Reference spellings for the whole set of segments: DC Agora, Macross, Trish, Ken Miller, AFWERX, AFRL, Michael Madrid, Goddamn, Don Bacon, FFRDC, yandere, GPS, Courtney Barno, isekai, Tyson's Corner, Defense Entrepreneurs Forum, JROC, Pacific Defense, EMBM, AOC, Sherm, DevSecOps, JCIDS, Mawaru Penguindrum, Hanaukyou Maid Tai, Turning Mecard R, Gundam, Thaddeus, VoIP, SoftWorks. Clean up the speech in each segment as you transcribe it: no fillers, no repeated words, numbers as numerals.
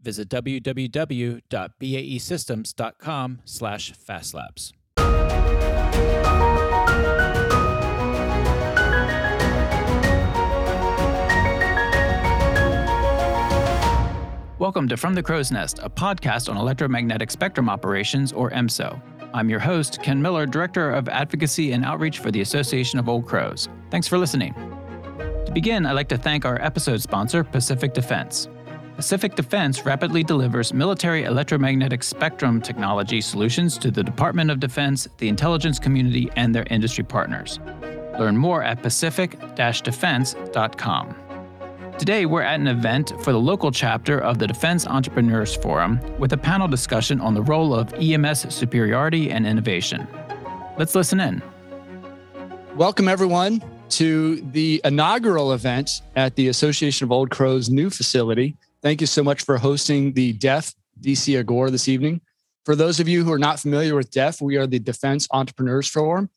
Visit www.baesystems.com/fastlabs. Welcome to From the Crow's Nest, a podcast on electromagnetic spectrum operations, or EMSO. I'm your host, Ken Miller, Director of Advocacy and Outreach for the Association of Old Crows. Thanks for listening. To begin, I'd like to thank our episode sponsor, Pacific Defense. Pacific Defense rapidly delivers military electromagnetic spectrum technology solutions to the Department of Defense, the intelligence community, and their industry partners. Learn more at pacific-defense.com. Today, we're at an event for the local chapter of the Defense Entrepreneurs Forum with a panel discussion on the role of EMS superiority and innovation. Let's listen in. Welcome, everyone, to the inaugural event at the Association of Old Crows' new facility. Thank you so much for hosting the DEF DC Agora this evening. For those of you who are not familiar with DEF, we are the Defense Entrepreneurs Forum,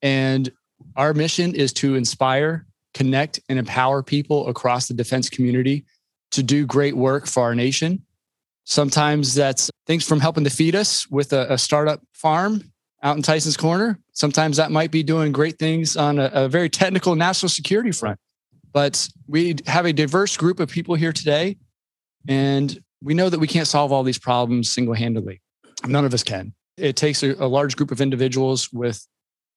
and our mission is to inspire, connect, and empower people across the defense community to do great work for our nation. Sometimes that's things from helping to feed us with a startup farm out in Tyson's Corner. Sometimes that might be doing great things on a very technical national security front. But we have a diverse group of people here today, and we know that we can't solve all these problems single-handedly. None of us can. It takes a large group of individuals with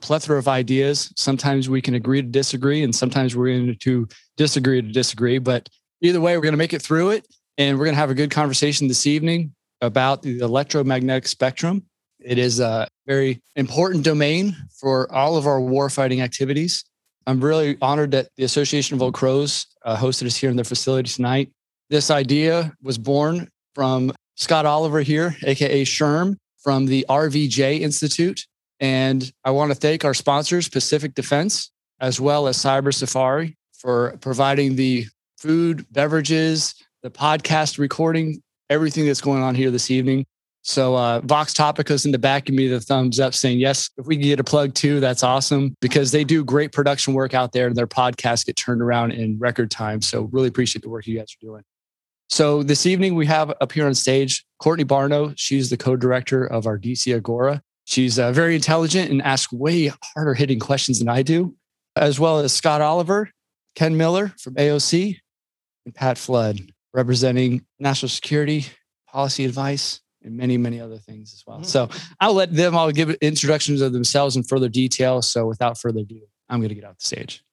a plethora of ideas. Sometimes we can agree to disagree, and sometimes we're going to disagree to disagree. But either way, we're going to make it through it, and we're going to have a good conversation this evening about the electromagnetic spectrum. It is a very important domain for all of our warfighting activities. I'm really honored that the Association of Old Crows hosted us here in their facility tonight. This idea was born from Scott Oliver here, aka Sherm, from the RVJ Institute. And I want to thank our sponsors, Pacific Defense, as well as Cyber Safari, for providing the food, beverages, the podcast recording, everything that's going on here this evening. So Vox Topico's in the back giving me the thumbs up saying, yes, if we can get a plug too, that's awesome, because they do great production work out there and their podcasts get turned around in record time. So really appreciate the work you guys are doing. So this evening we have up here on stage, Courtney Barno. She's the co-director of our DC Agora. She's very intelligent and asks way harder hitting questions than I do, as well as Scott Oliver, Ken Miller from AOC, and Pat Flood, representing national security, policy advice, and many, many other things as well. So I'll let them all give introductions of themselves in further detail. So without further ado, I'm going to get off the stage.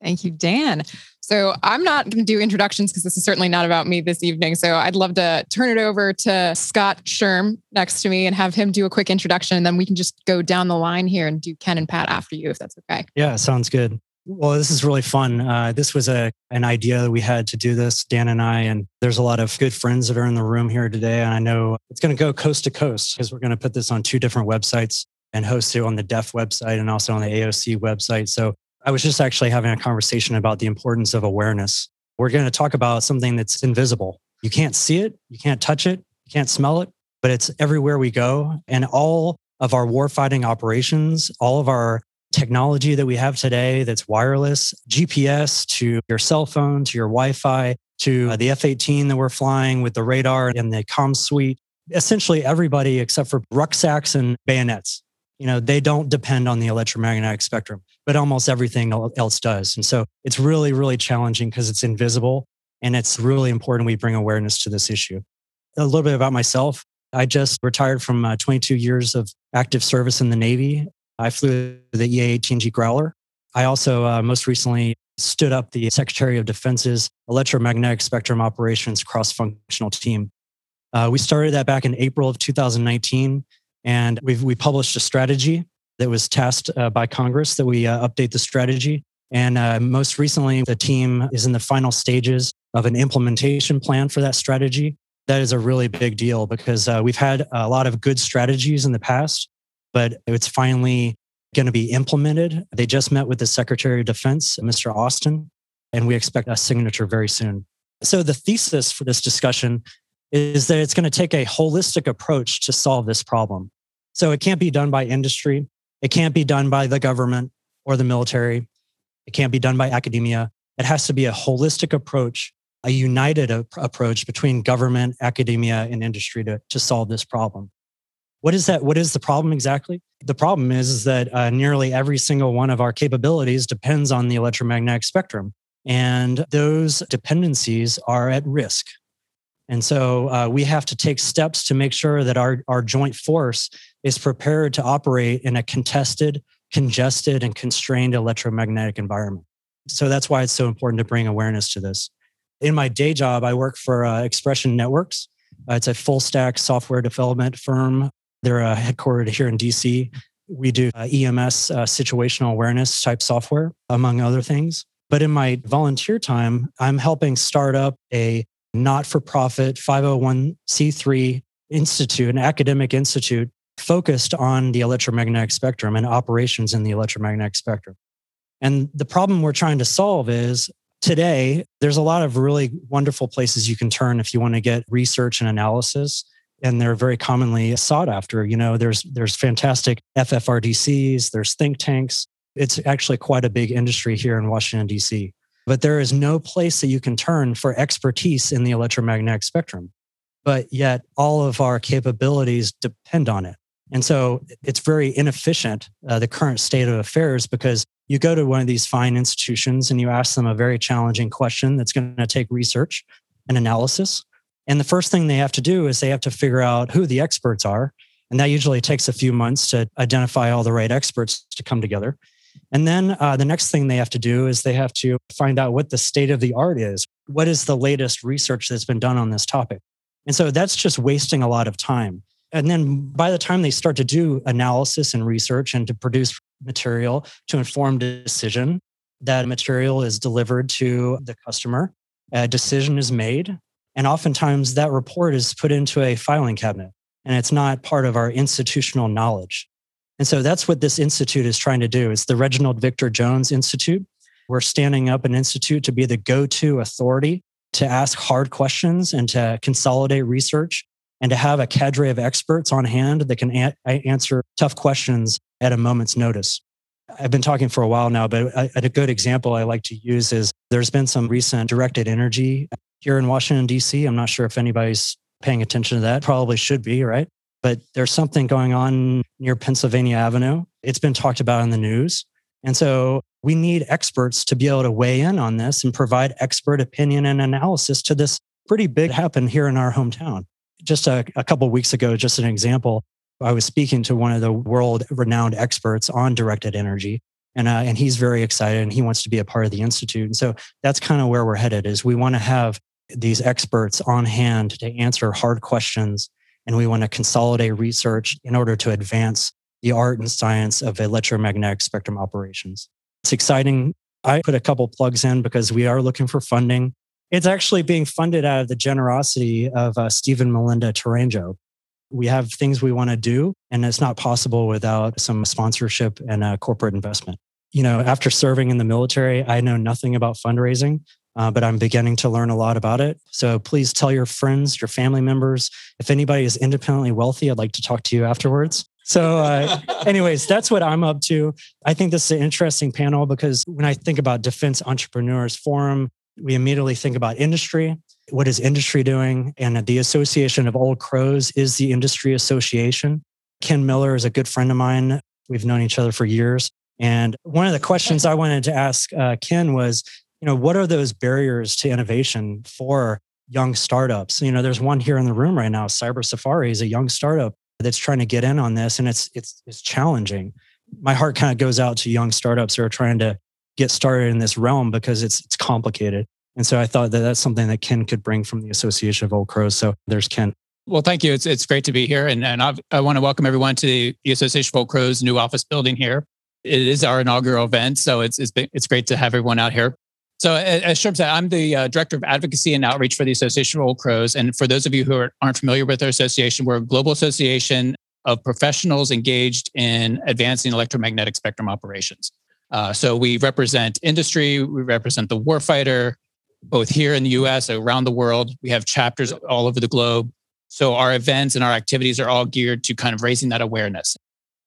Thank you, Dan. So I'm not going to do introductions because this is certainly not about me this evening. So I'd love to turn it over to Scott Sherm next to me and have him do a quick introduction. And then we can just go down the line here and do Ken and Pat after you, if that's okay. Yeah, sounds good. Well, this is really fun. This was an idea that we had to do this, Dan and I, and there's a lot of good friends that are in the room here today. And I know it's going to go coast to coast because we're going to put this on two different websites and host it on the DEF website and also on the AOC website. So I was just actually having a conversation about the importance of awareness. We're going to talk about something that's invisible. You can't see it, you can't touch it, you can't smell it, but it's everywhere we go. And all of our warfighting operations, all of our technology that we have today that's wireless, GPS to your cell phone, to your Wi-Fi, to the F-18 that we're flying with the radar and the comm suite, essentially everybody except for rucksacks and bayonets. You know, they don't depend on the electromagnetic spectrum, but almost everything else does. And so it's really, really challenging because it's invisible and it's really important we bring awareness to this issue. A little bit about myself. I just retired from 22 years of active service in the Navy. I flew the EA-18G Growler. I also most recently stood up the Secretary of Defense's Electromagnetic Spectrum Operations Cross-Functional Team. We started that back in April of 2019. And we published a strategy that was tasked by Congress that we update the strategy. And most recently, the team is in the final stages of an implementation plan for that strategy. that is a really big deal because we've had a lot of good strategies in the past, but it's finally going to be implemented. They just met with the Secretary of Defense, Mr. Austin, and we expect a signature very soon. So the thesis for this discussion is that it's going to take a holistic approach to solve this problem. So it can't be done by industry. It can't be done by the government or the military. It can't be done by academia. It has to be a holistic approach, a united approach between government, academia, and industry to solve this problem. What is that? What is the problem exactly? The problem is that nearly every single one of our capabilities depends on the electromagnetic spectrum. And those dependencies are at risk. And so we have to take steps to make sure that our joint force is prepared to operate in a contested, congested, and constrained electromagnetic environment. So that's why it's so important to bring awareness to this. In my day job, I work for Expression Networks. It's a full-stack software development firm. They're headquartered here in DC. We do EMS, situational awareness type software, among other things. But in my volunteer time, I'm helping start up a not-for-profit 501c3 institute, an academic institute focused on the electromagnetic spectrum and operations in the electromagnetic spectrum. And the problem we're trying to solve is today, there's a lot of really wonderful places you can turn if you want to get research and analysis. And they're very commonly sought after. You know, there's fantastic FFRDCs, there's think tanks. It's actually quite a big industry here in Washington, D.C. But there is no place that you can turn for expertise in the electromagnetic spectrum. But yet all of our capabilities depend on it. And so it's very inefficient, the current state of affairs, because you go to one of these fine institutions and you ask them a very challenging question that's going to take research and analysis. And the first thing they have to do is they have to figure out who the experts are. And that usually takes a few months to identify all the right experts to come together. And then the next thing they have to do is they have to find out what the state of the art is. What is the latest research that's been done on this topic? And so that's just wasting a lot of time. And then by the time they start to do analysis and research and to produce material to inform decision, that material is delivered to the customer. A decision is made. And oftentimes that report is put into a filing cabinet and it's not part of our institutional knowledge. And so that's what this institute is trying to do. It's the Reginald Victor Jones Institute. We're standing up an institute to be the go-to authority to ask hard questions and to consolidate research and to have a cadre of experts on hand that can answer tough questions at a moment's notice. I've been talking for a while now, but a good example I like to use is there's been some recent directed energy here in Washington, D.C. I'm not sure if anybody's paying attention to that. Probably should be, right? But there's something going on near Pennsylvania Avenue. It's been talked about in the news. And so we need experts to be able to weigh in on this and provide expert opinion and analysis to this pretty big happen here in our hometown. Just a couple of weeks ago, just an example, I was speaking to one of the world-renowned experts on directed energy. And he's very excited and he wants to be a part of the institute. And so that's kind of where we're headed is we want to have these experts on hand to answer hard questions. And we want to consolidate research in order to advance the art and science of electromagnetic spectrum operations. It's exciting. I put a couple plugs in because we are looking for funding. It's actually being funded out of the generosity of Steve and Melinda Tarango. We have things we want to do, and it's not possible without some sponsorship and corporate investment. You know, after serving in the military, I know nothing about fundraising. But I'm beginning to learn a lot about it. So please tell your friends, your family members. If anybody is independently wealthy, I'd like to talk to you afterwards. So anyways, that's what I'm up to. I think this is an interesting panel because when I think about Defense Entrepreneurs Forum, we immediately think about industry. What is industry doing? And the Association of Old Crows is the industry association. Ken Miller is a good friend of mine. We've known each other for years. And one of the questions I wanted to ask Ken was, you know, what are those barriers to innovation for young startups? You know, there's one here in the room right now. Cyber Safari is a young startup that's trying to get in on this, and it's challenging. My heart kind of goes out to young startups who are trying to get started in this realm because it's complicated. And so I thought that that's something that Ken could bring from the Association of Old Crows. So there's Ken. Well, thank you. It's great to be here, and I want to welcome everyone to the Association of Old Crows' new office building here. It is our inaugural event, so it's great to have everyone out here. So as Sherm said, I'm the Director of Advocacy and Outreach for the Association of Old Crows. And for those of you who aren't familiar with our association, we're a global association of professionals engaged in advancing electromagnetic spectrum operations. So we represent industry, we represent the warfighter, both here in the US, around the world. We have chapters all over the globe. So our events and our activities are all geared to kind of raising that awareness.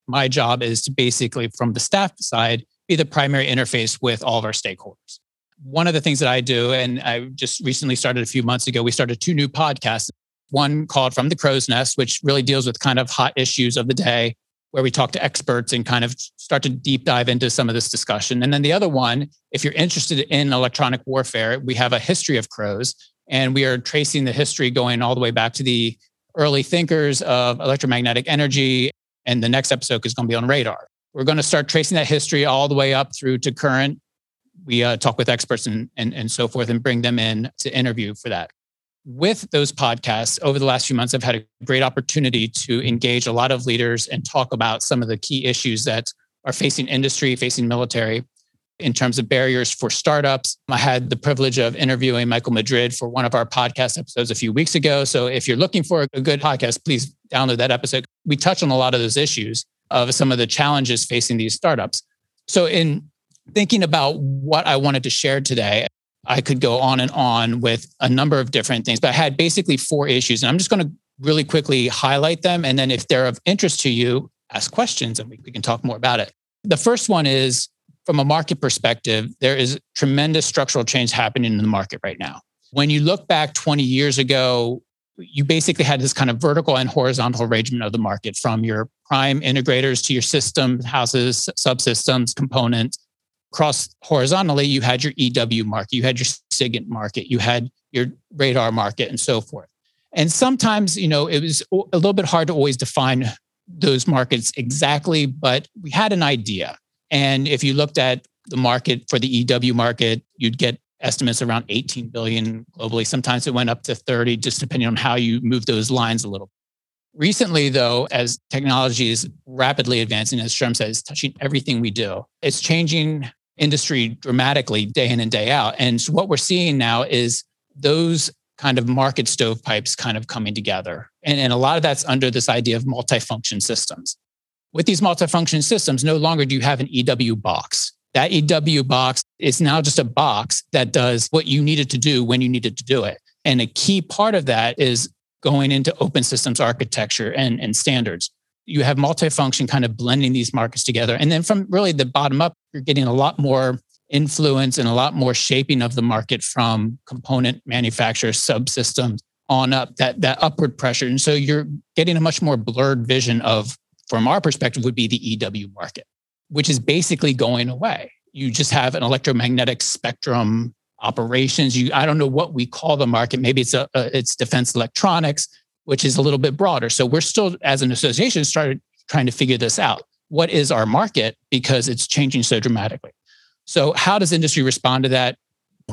My job is to basically, from the staff side, be the primary interface with all of our stakeholders. One of the things that I do, and I just recently started a few months ago, we started two new podcasts. One called From the Crow's Nest, which really deals with kind of hot issues of the day, where we talk to experts and kind of start to deep dive into some of this discussion. And then the other one, if you're interested in electronic warfare, we have a history of crows, and we are tracing the history going all the way back to the early thinkers of electromagnetic energy. And the next episode is going to be on radar. We're going to start tracing that history all the way up through to current. We talk with experts and so forth and bring them in to interview for that. With those podcasts, over the last few months, I've had a great opportunity to engage a lot of leaders and talk about some of the key issues that are facing industry, facing military, in terms of barriers for startups. I had the privilege of interviewing Michael Madrid for one of our podcast episodes a few weeks ago. So if you're looking for a good podcast, please download that episode. We touch on a lot of those issues of some of the challenges facing these startups. So in thinking about what I wanted to share today, I could go on and on with a number of different things, but I had basically four issues, and I'm just going to really quickly highlight them. And then if they're of interest to you, ask questions and we can talk more about it. The first one is, from a market perspective, there is tremendous structural change happening in the market right now. When you look back 20 years ago, you basically had this kind of vertical and horizontal arrangement of the market, from your prime integrators to your system houses, subsystems, components. Across horizontally, you had your EW market, you had your SIGINT market, you had your radar market, and so forth. And sometimes, you know, it was a little bit hard to always define those markets exactly, but we had an idea. And if you looked at the market for the EW market, you'd get estimates around 18 billion globally. Sometimes it went up to 30, just depending on how you move those lines a little bit. Recently, though, as technology is rapidly advancing, as Sherm says, it's touching everything we do. It's changing industry dramatically day in and day out. And so what we're seeing now is those kind of market stovepipes kind of coming together. And a lot of that's under this idea of multifunction systems. With these multifunction systems, no longer do you have an EW box. That EW box is now just a box that does what you needed to do when you needed to do it. And a key part of that is going into open systems architecture and standards. You have multifunction kind of blending these markets together. And then from really the bottom up, you're getting a lot more influence and a lot more shaping of the market from component manufacturers, subsystems on up, that upward pressure. And so you're getting a much more blurred vision of, from our perspective, would be the EW market, which is basically going away. You just have an electromagnetic spectrum operations. I don't know what we call the market. Maybe it's defense electronics, which is a little bit broader. So we're still, as an association, started trying to figure this out. What is our market? Because it's changing so dramatically. So how does industry respond to that?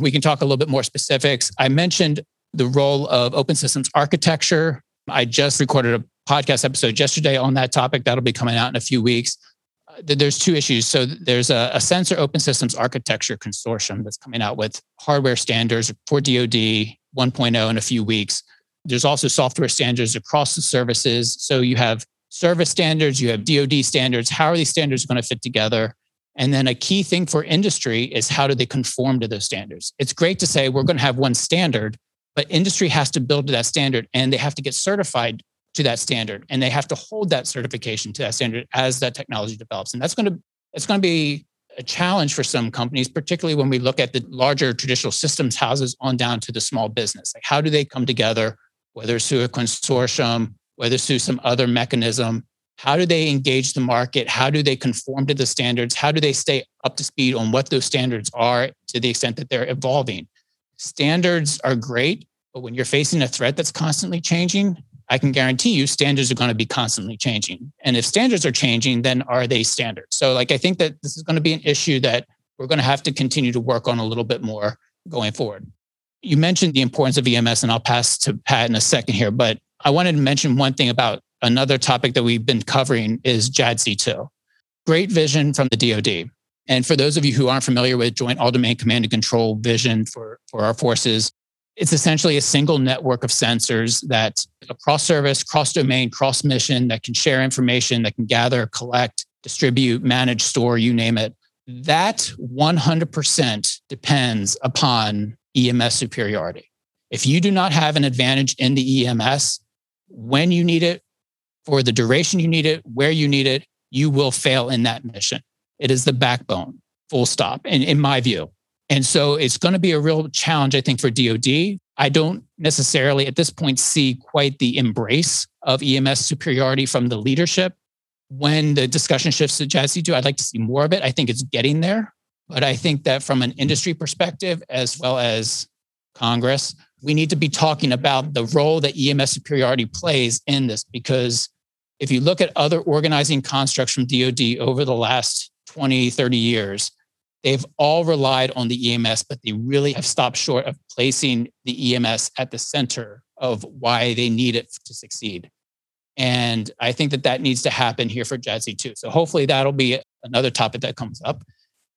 We can talk a little bit more specifics. I mentioned the role of open systems architecture. I just recorded a podcast episode yesterday on that topic. That'll be coming out in a few weeks. There's two issues. So there's a sensor open systems architecture consortium that's coming out with hardware standards for DoD 1.0 in a few weeks. There's also software standards across the services. So you have service standards, you have DoD standards. How are these standards going to fit together? And then a key thing for industry is, how do they conform to those standards? It's great to say we're going to have one standard, but industry has to build to that standard, and they have to get certified to that standard, and they have to hold that certification to that standard as that technology develops. And it's going to be a challenge for some companies, particularly when we look at the larger traditional systems houses on down to the small business. Like, how do they come together? Whether it's through a consortium, whether it's through some other mechanism, how do they engage the market? How do they conform to the standards? How do they stay up to speed on what those standards are to the extent that they're evolving? Standards are great, but when you're facing a threat that's constantly changing, I can guarantee you standards are going to be constantly changing. And if standards are changing, then are they standards? So I think that this is going to be an issue that we're going to have to continue to work on a little bit more going forward. You mentioned the importance of EMS, and I'll pass to Pat in a second here, but I wanted to mention one thing about another topic that we've been covering is JADC2. Great vision from the DoD. And for those of you who aren't familiar with Joint All-Domain Command and Control vision for our forces, it's essentially a single network of sensors that cross-service, cross-domain, cross-mission that can share information, that can gather, collect, distribute, manage, store, you name it. That 100% depends upon EMS superiority. If you do not have an advantage in the EMS, when you need it, for the duration you need it, where you need it, you will fail in that mission. It is the backbone, full stop, in my view. And so it's going to be a real challenge, I think, for DoD. I don't necessarily at this point see quite the embrace of EMS superiority from the leadership. When the discussion shifts to JADC2, I'd like to see more of it. I think it's getting there. But I think that from an industry perspective, as well as Congress, we need to be talking about the role that EMS superiority plays in this. Because if you look at other organizing constructs from DoD over the last 20, 30 years, they've all relied on the EMS, but they really have stopped short of placing the EMS at the center of why they need it to succeed. And I think that that needs to happen here for JADC too. So hopefully that'll be another topic that comes up.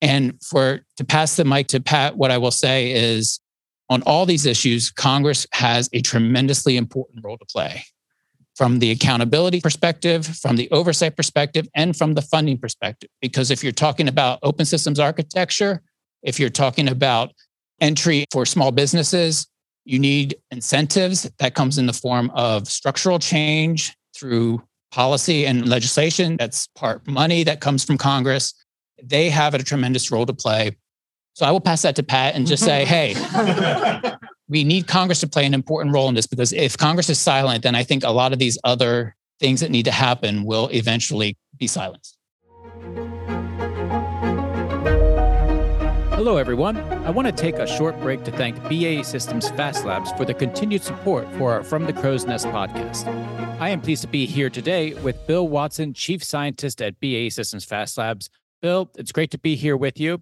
And to pass the mic to Pat, what I will say is on all these issues, Congress has a tremendously important role to play from the accountability perspective, from the oversight perspective, and from the funding perspective. Because if you're talking about open systems architecture, if you're talking about entry for small businesses, you need incentives. That comes in the form of structural change through policy and legislation. That's part money that comes from Congress. They have a tremendous role to play. So I will pass that to Pat and just say, hey, we need Congress to play an important role in this, because if Congress is silent, then I think a lot of these other things that need to happen will eventually be silenced. Hello, everyone. I want to take a short break to thank BAE Systems Fast Labs for the continued support for our From the Crow's Nest podcast. I am pleased to be here today with Bill Watson, Chief Scientist at BAE Systems Fast Labs. Bill, it's great to be here with you.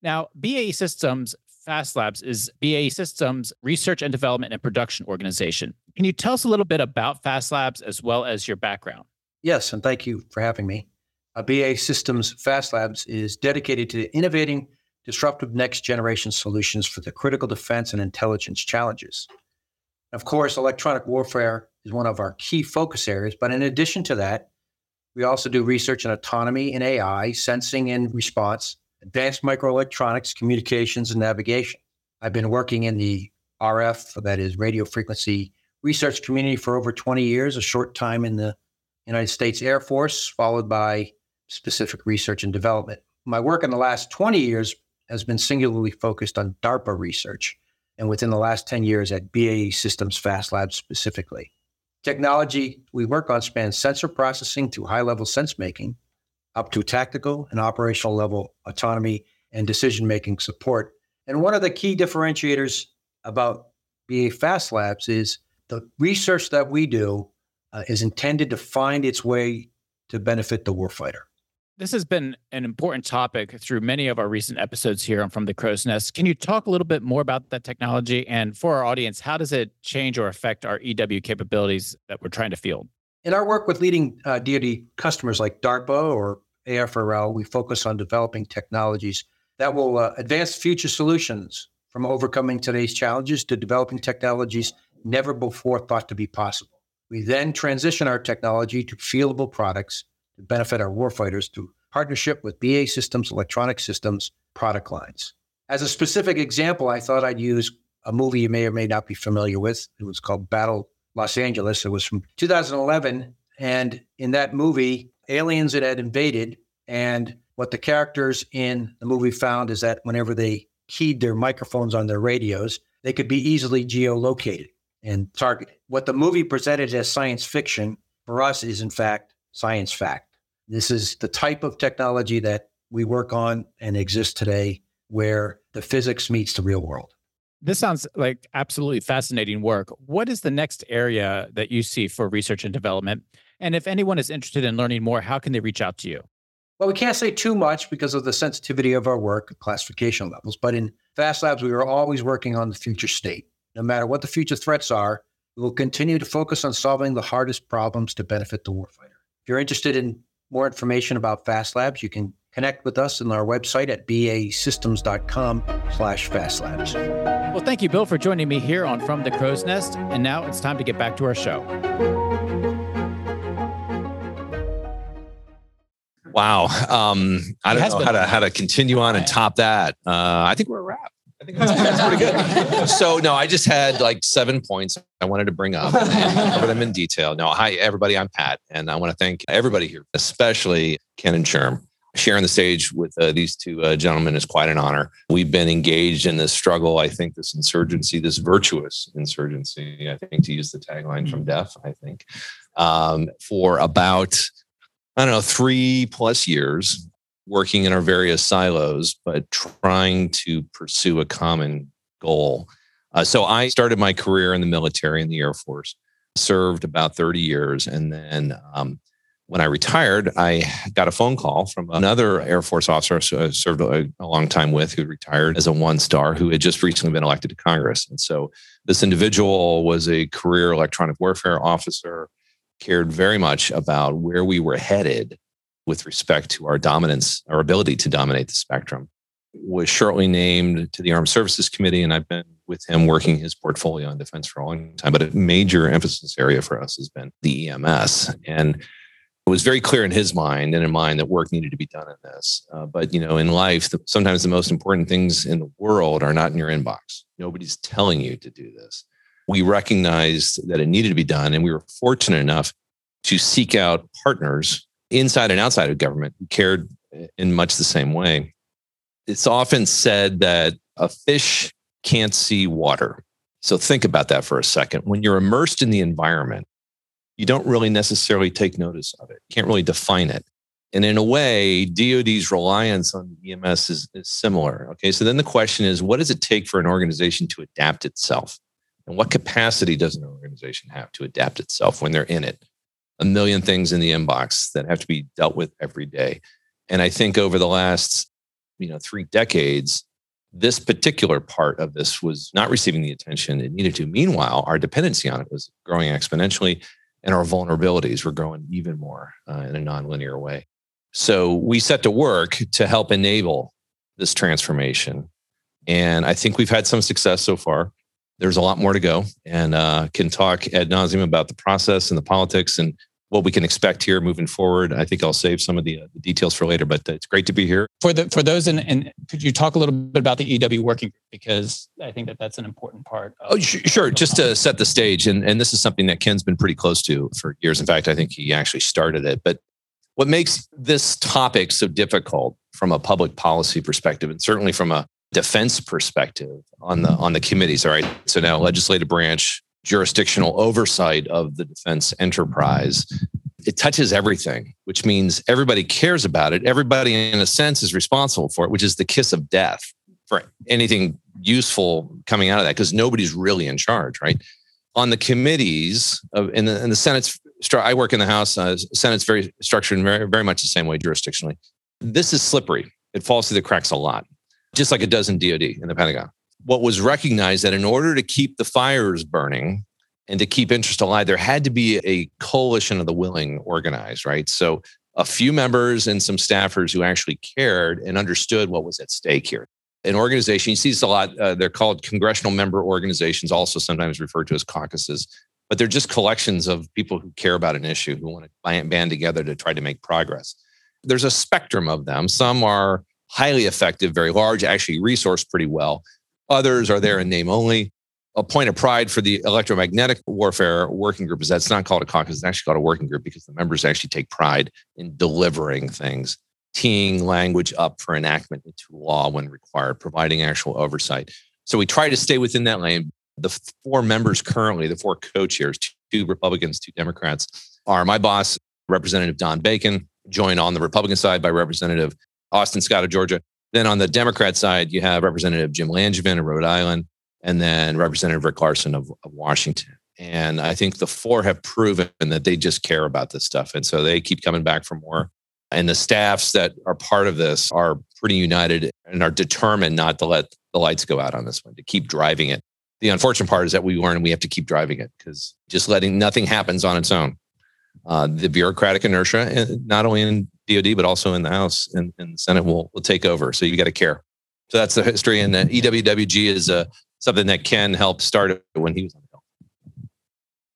Now, BAE Systems Fast Labs is BAE Systems Research and Development and Production Organization. Can you tell us a little bit about Fast Labs as well as your background? Yes, and thank you for having me. BAE Systems Fast Labs is dedicated to innovating disruptive next-generation solutions for the critical defense and intelligence challenges. Of course, electronic warfare is one of our key focus areas, but in addition to that, we also do research in autonomy and AI, sensing and response, advanced microelectronics, communications, and navigation. I've been working in the RF, that is radio frequency, research community for over 20 years, a short time in the United States Air Force, followed by specific research and development. My work in the last 20 years has been singularly focused on DARPA research, and within the last 10 years at BAE Systems Fast Labs specifically. Technology we work on spans sensor processing to high-level sense-making, up to tactical and operational level autonomy and decision-making support. And one of the key differentiators about BAE Fast Labs is the research that we do is intended to find its way to benefit the warfighter. This has been an important topic through many of our recent episodes here on From the Crow's Nest. Can you talk a little bit more about that technology? And for our audience, how does it change or affect our EW capabilities that we're trying to field? In our work with leading DoD customers like DARPA or AFRL, we focus on developing technologies that will advance future solutions, from overcoming today's challenges to developing technologies never before thought to be possible. We then transition our technology to fieldable products to benefit our warfighters through partnership with BAE Systems, Electronic Systems, product lines. As a specific example, I thought I'd use a movie you may or may not be familiar with. It was called Battle Los Angeles. It was from 2011. And in that movie, aliens had invaded. And what the characters in the movie found is that whenever they keyed their microphones on their radios, they could be easily geolocated and targeted. What the movie presented as science fiction, for us, is in fact science fact. This is the type of technology that we work on and exists today, where the physics meets the real world. This sounds like absolutely fascinating work. What is the next area that you see for research and development? And if anyone is interested in learning more, how can they reach out to you? Well, we can't say too much because of the sensitivity of our work, classification levels. But in Fast Labs, we are always working on the future state. No matter what the future threats are, we will continue to focus on solving the hardest problems to benefit the warfighter. If you're interested in more information about Fast Labs, you can Connect with us on our website at basystems.com/fastlabs. Well, thank you, Bill, for joining me here on From the Crow's Nest. And now it's time to get back to our show. Wow. I don't know how to continue on and top that. I think we're a wrap. I think that's pretty good. So, no, I just had like 7 points I wanted to bring up and cover them in detail. No, hi, everybody. I'm Pat, and I want to thank everybody here, especially Ken and Sherm. Sharing the stage with these two gentlemen is quite an honor. We've been engaged in this struggle. I think this insurgency, this virtuous insurgency, I think, to use the tagline from DEF, I think, for about, 3+ years, working in our various silos, but trying to pursue a common goal. So I started my career in the military and the Air Force, served about 30 years, and then when I retired, I got a phone call from another Air Force officer I served a long time with, who retired as a one-star, who had just recently been elected to Congress. And so this individual was a career electronic warfare officer, cared very much about where we were headed with respect to our dominance, our ability to dominate the spectrum, was shortly named to the Armed Services Committee. And I've been with him working his portfolio on defense for a long time. But a major emphasis area for us has been the EMS. And it was very clear in his mind and in mine that work needed to be done in this. But, in life, sometimes the most important things in the world are not in your inbox. Nobody's telling you to do this. We recognized that it needed to be done. And we were fortunate enough to seek out partners inside and outside of government who cared in much the same way. It's often said that a fish can't see water. So think about that for a second. When you're immersed in the environment, you don't really necessarily take notice of it. You can't really define it. And in a way, DOD's reliance on EMS is similar. Okay, so then the question is, what does it take for an organization to adapt itself? And what capacity does an organization have to adapt itself when they're in it? A million things in the inbox that have to be dealt with every day. And I think over the last, 3 decades, this particular part of this was not receiving the attention it needed to. Meanwhile, our dependency on it was growing exponentially. And our vulnerabilities were growing even more in a nonlinear way. So we set to work to help enable this transformation. And I think we've had some success so far. There's a lot more to go, and can talk ad nauseum about the process and the politics and what we can expect here moving forward. I think I'll save some of the details for later, but it's great to be here. For those, and could you talk a little bit about the EW working group? Because I think that that's an important part. Sure. Just to set the stage, and this is something that Ken's been pretty close to for years. In fact, I think he actually started it. But what makes this topic so difficult from a public policy perspective, and certainly from a defense perspective on the committees, all right? So now legislative branch, jurisdictional oversight of the defense enterprise. It touches everything, which means everybody cares about it. Everybody, in a sense, is responsible for it, which is the kiss of death for anything useful coming out of that, because nobody's really in charge, right? On the committees, in the Senate's, I work in the House, Senate's very structured in very, very much the same way jurisdictionally. This is slippery. It falls through the cracks a lot, just like it does in DOD, in the Pentagon. What was recognized that in order to keep the fires burning and to keep interest alive, there had to be a coalition of the willing organized, right? So a few members and some staffers who actually cared and understood what was at stake here. An organization, you see this a lot, they're called congressional member organizations, also sometimes referred to as caucuses, but they're just collections of people who care about an issue, who want to band together to try to make progress. There's a spectrum of them. Some are highly effective, very large, actually resourced pretty well. Others are there in name only. A point of pride for the electromagnetic warfare working group is that's not called a caucus. It's actually called a working group because the members actually take pride in delivering things, teeing language up for enactment into law when required, providing actual oversight. So we try to stay within that lane. The 4 members currently, the 4 co-chairs, 2 Republicans, 2 Democrats, are my boss, Representative Don Bacon, joined on the Republican side by Representative Austin Scott of Georgia. Then on the Democrat side, you have Representative Jim Langevin of Rhode Island, and then Representative Rick Larson of Washington. And I think the 4 have proven that they just care about this stuff. And so they keep coming back for more. And the staffs that are part of this are pretty united and are determined not to let the lights go out on this one, to keep driving it. The unfortunate part is that we learn we have to keep driving it, because just letting nothing happens on its own. The bureaucratic inertia, not only in DOD, but also in the House and the Senate will take over. So you got to care. So that's the history. And the EWWG is something that Ken helped start when he was on the Hill.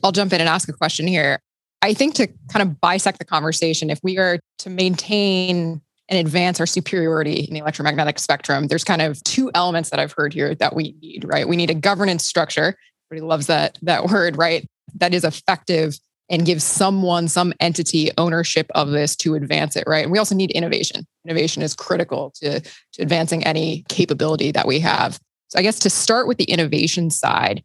I'll jump in and ask a question here. I think to kind of bisect the conversation, if we are to maintain and advance our superiority in the electromagnetic spectrum, there's kind of two elements that I've heard here that we need, right? We need a governance structure. Everybody loves that word, right? That is effective and gives someone, some entity, ownership of this to advance it, right? And we also need innovation. Innovation is critical to advancing any capability that we have. So I guess to start with the innovation side,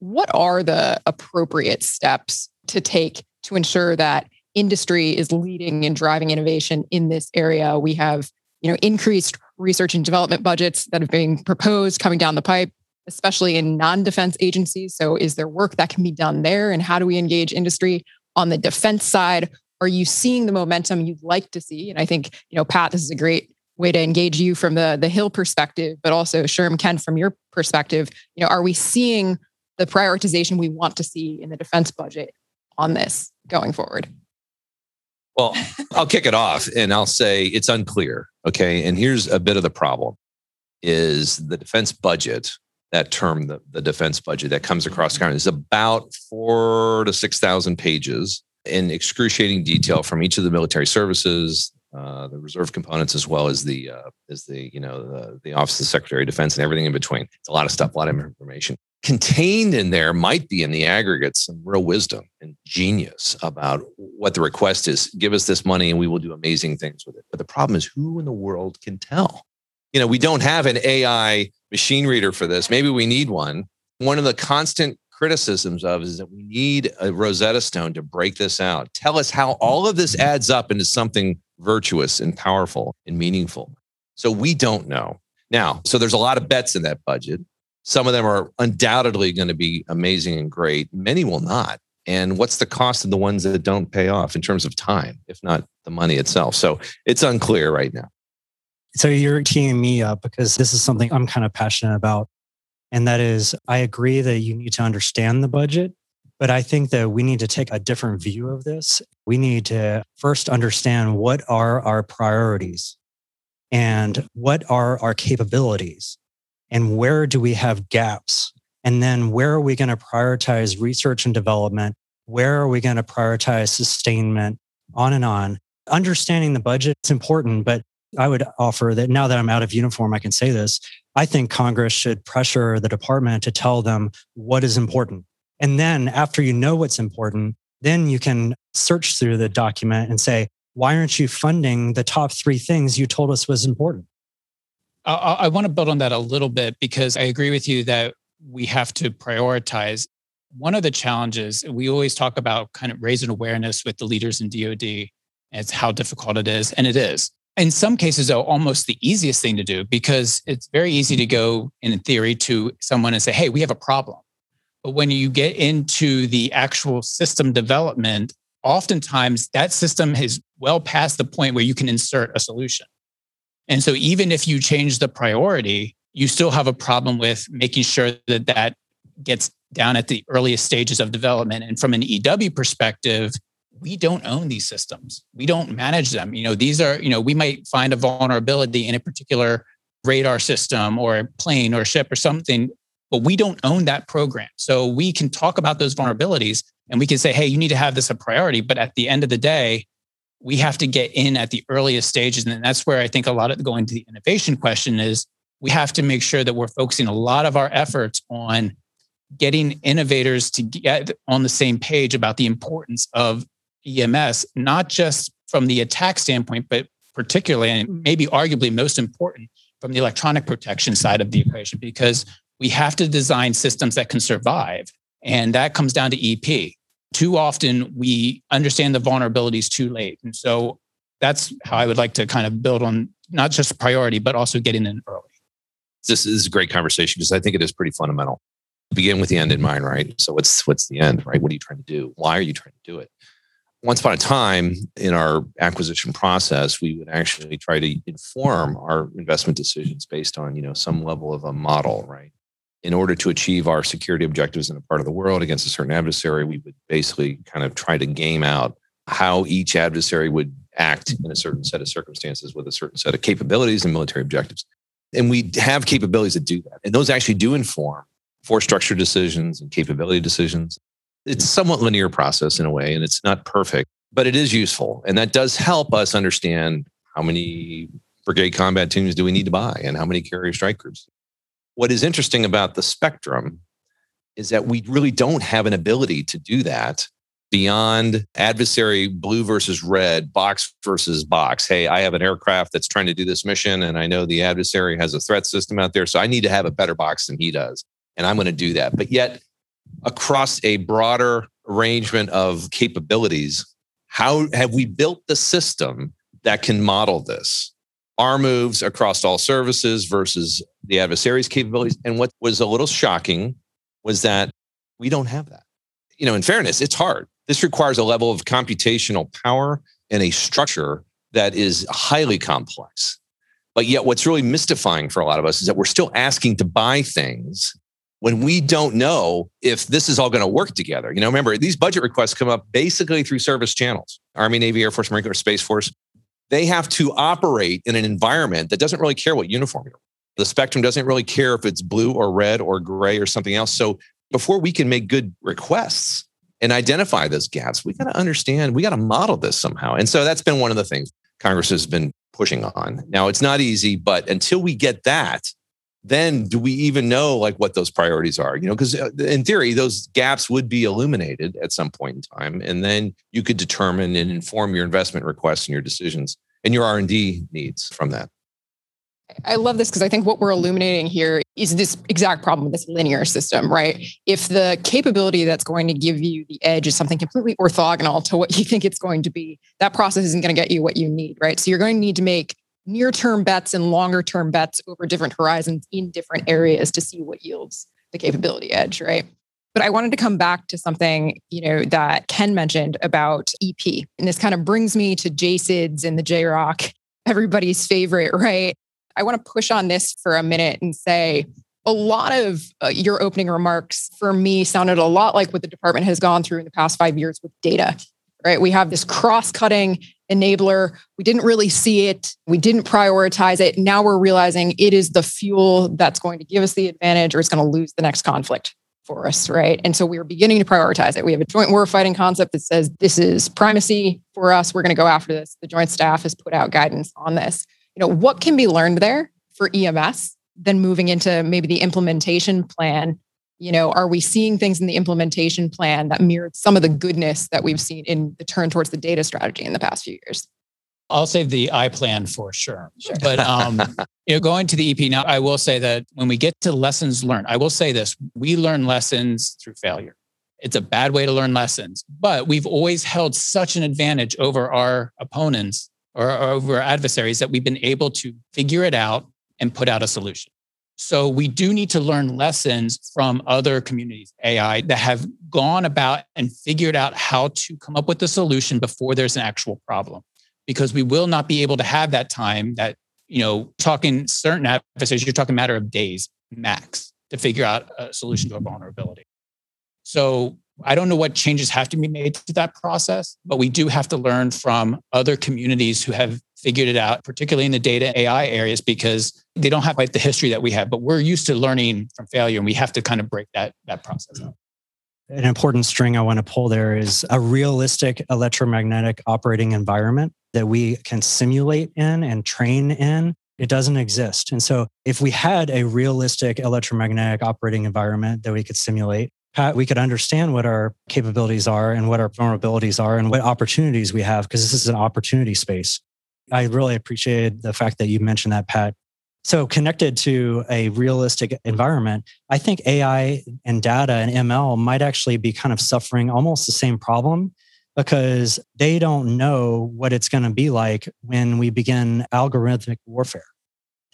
what are the appropriate steps to take to ensure that industry is leading and driving innovation in this area? We have, increased research and development budgets that have been proposed coming down the pipe, especially in non-defense agencies. So is there work that can be done there? And how do we engage industry on the defense side? Are you seeing the momentum you'd like to see? And I think, Pat, this is a great way to engage you from the Hill perspective, but also Sherm, Ken, from your perspective, are we seeing the prioritization we want to see in the defense budget on this going forward? Well, I'll kick it off and I'll say it's unclear. Okay. And here's a bit of the problem is the defense budget, that term, the defense budget that comes across the country is about 4,000 to 6,000 pages in excruciating detail from each of the military services, the reserve components, as well as the Office of the Secretary of Defense and everything in between. It's a lot of stuff, a lot of information. Contained in there might be in the aggregate some real wisdom and genius about what the request is. Give us this money and we will do amazing things with it. But the problem is who in the world can tell? We don't have an AI machine reader for this. Maybe we need one. One of the constant criticisms of is that we need a Rosetta Stone to break this out. Tell us how all of this adds up into something virtuous and powerful and meaningful. So we don't know. Now, so there's a lot of bets in that budget. Some of them are undoubtedly going to be amazing and great. Many will not. And what's the cost of the ones that don't pay off in terms of time, if not the money itself? So it's unclear right now. So you're teeing me up because this is something I'm kind of passionate about. And that is, I agree that you need to understand the budget, but I think that we need to take a different view of this. We need to first understand what are our priorities and what are our capabilities. And where do we have gaps? And then where are we going to prioritize research and development? Where are we going to prioritize sustainment? On and on. Understanding the budget is important, but I would offer that now that I'm out of uniform, I can say this. I think Congress should pressure the department to tell them what is important. And then after you know what's important, then you can search through the document and say, why aren't you funding the top three things you told us was important? I want to build on that a little bit because I agree with you that we have to prioritize. One of the challenges, we always talk about kind of raising awareness with the leaders in DOD as how difficult it is. And it is. In some cases, though, almost the easiest thing to do because it's very easy to go in theory to someone and say, hey, we have a problem. But when you get into the actual system development, oftentimes that system is well past the point where you can insert a solution. And so even if you change the priority, you still have a problem with making sure that that gets down at the earliest stages of development. And from an EW perspective, we don't own these systems. We don't manage them. These are, we might find a vulnerability in a particular radar system or a plane or ship or something, but we don't own that program. So we can talk about those vulnerabilities and we can say, hey, you need to have this a priority. But at the end of the day, we have to get in at the earliest stages. And that's where I think a lot of going to the innovation question is we have to make sure that we're focusing a lot of our efforts on getting innovators to get on the same page about the importance of EMS, not just from the attack standpoint, but particularly, and maybe arguably most important, from the electronic protection side of the equation, because we have to design systems that can survive. And that comes down to EP. Too often, we understand the vulnerabilities too late. And so that's how I would like to kind of build on not just priority, but also getting in early. This is a great conversation because I think it is pretty fundamental. Begin with the end in mind, right? So what's the end, right? What are you trying to do? Why are you trying to do it? Once upon a time in our acquisition process, we would actually try to inform our investment decisions based on, some level of a model, right? In order to achieve our security objectives in a part of the world against a certain adversary, we would basically kind of try to game out how each adversary would act in a certain set of circumstances with a certain set of capabilities and military objectives. And we have capabilities that do that. And those actually do inform force structure decisions and capability decisions. It's a somewhat linear process in a way, and it's not perfect, but it is useful. And that does help us understand how many brigade combat teams do we need to buy and how many carrier strike groups. What is interesting about the spectrum is that we really don't have an ability to do that beyond adversary blue versus red, box versus box. Hey, I have an aircraft that's trying to do this mission, and I know the adversary has a threat system out there, so I need to have a better box than he does, and I'm going to do that. But yet, across a broader arrangement of capabilities, how have we built the system that can model this? Our moves across all services versus the adversary's capabilities. And what was a little shocking was that we don't have that. You know, in fairness, it's hard. This requires a level of computational power and a structure that is highly complex. But yet what's really mystifying for a lot of us is that we're still asking to buy things when we don't know if this is all going to work together. You know, remember, these budget requests come up basically through service channels. Army, Navy, Air Force, Marine Corps, Space Force. They have to operate in an environment that doesn't really care what uniform you're in. The spectrum doesn't really care if it's blue or red or gray or something else. So before we can make good requests and identify those gaps, we got to understand, we got to model this somehow. And so that's been one of the things Congress has been pushing on. Now, it's not easy, but until we get that, then do we even know like what those priorities are? You know, because in theory, those gaps would be illuminated at some point in time. And then you could determine and inform your investment requests and your decisions and your R&D needs from that. I love this because I think what we're illuminating here is this exact problem with this linear system, right? If the capability that's going to give you the edge is something completely orthogonal to what you think it's going to be, that process isn't going to get you what you need, right? So you're going to need to make near-term bets and longer-term bets over different horizons in different areas to see what yields the capability edge, right? But I wanted to come back to something, you know, that Ken mentioned about EP. And this kind of brings me to JCIDS and the JROC, everybody's favorite, right? I want to push on this for a minute and say a lot of your opening remarks for me sounded a lot like what the department has gone through in the past 5 years with data, right? We have this cross-cutting enabler. We didn't really see it. We didn't prioritize it. Now we're realizing it is the fuel that's going to give us the advantage or it's going to lose the next conflict for us, right? And so we're beginning to prioritize it. We have a joint warfighting concept that says this is primacy for us. We're going to go after this. The Joint Staff has put out guidance on this. You know, what can be learned there for EMS, then moving into maybe the implementation plan? You know, are we seeing things in the implementation plan that mirrored some of the goodness that we've seen in the turn towards the data strategy in the past few years? I'll save the I plan for sure. But you know, going to the EP now, I will say that when we get to lessons learned, I will say this, we learn lessons through failure. It's a bad way to learn lessons, but we've always held such an advantage over our opponents or over adversaries that we've been able to figure it out and put out a solution. So we do need to learn lessons from other communities, AI, that have gone about and figured out how to come up with a solution before there's an actual problem, because we will not be able to have that time that, you know, talking certain adversaries, you're talking a matter of days max to figure out a solution to a vulnerability. So I don't know what changes have to be made to that process, but we do have to learn from other communities who have figured it out, particularly in the data AI areas, because they don't have quite the history that we have, but we're used to learning from failure and we have to kind of break that process up. An important string I want to pull there is a realistic electromagnetic operating environment that we can simulate in and train in. It doesn't exist. And so if we had a realistic electromagnetic operating environment that we could simulate, Pat, we could understand what our capabilities are and what our vulnerabilities are and what opportunities we have, because this is an opportunity space. I really appreciated the fact that you mentioned that, Pat. So connected to a realistic environment, I think AI and data and ML might actually be kind of suffering almost the same problem, because they don't know what it's going to be like when we begin algorithmic warfare.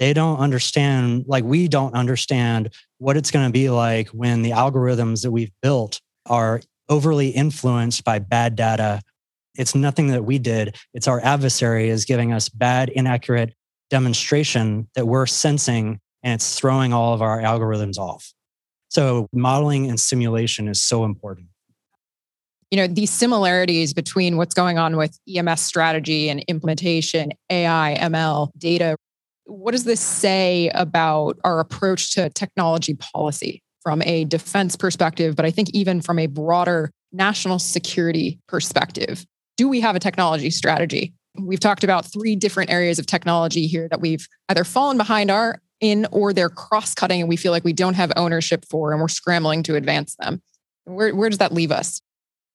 They don't understand, like we don't understand what it's going to be like when the algorithms that we've built are overly influenced by bad data. It's nothing that we did. It's our adversary is giving us bad, inaccurate demonstration that we're sensing, and it's throwing all of our algorithms off. So modeling and simulation is so important. these similarities between what's going on with EMS strategy and implementation, AI, ML, data. What does this say about our approach to technology policy from a defense perspective, but I think even from a broader national security perspective? Do we have a technology strategy? We've talked about three different areas of technology here that we've either fallen behind or they're cross-cutting and we feel like we don't have ownership for and we're scrambling to advance them. Where does that leave us?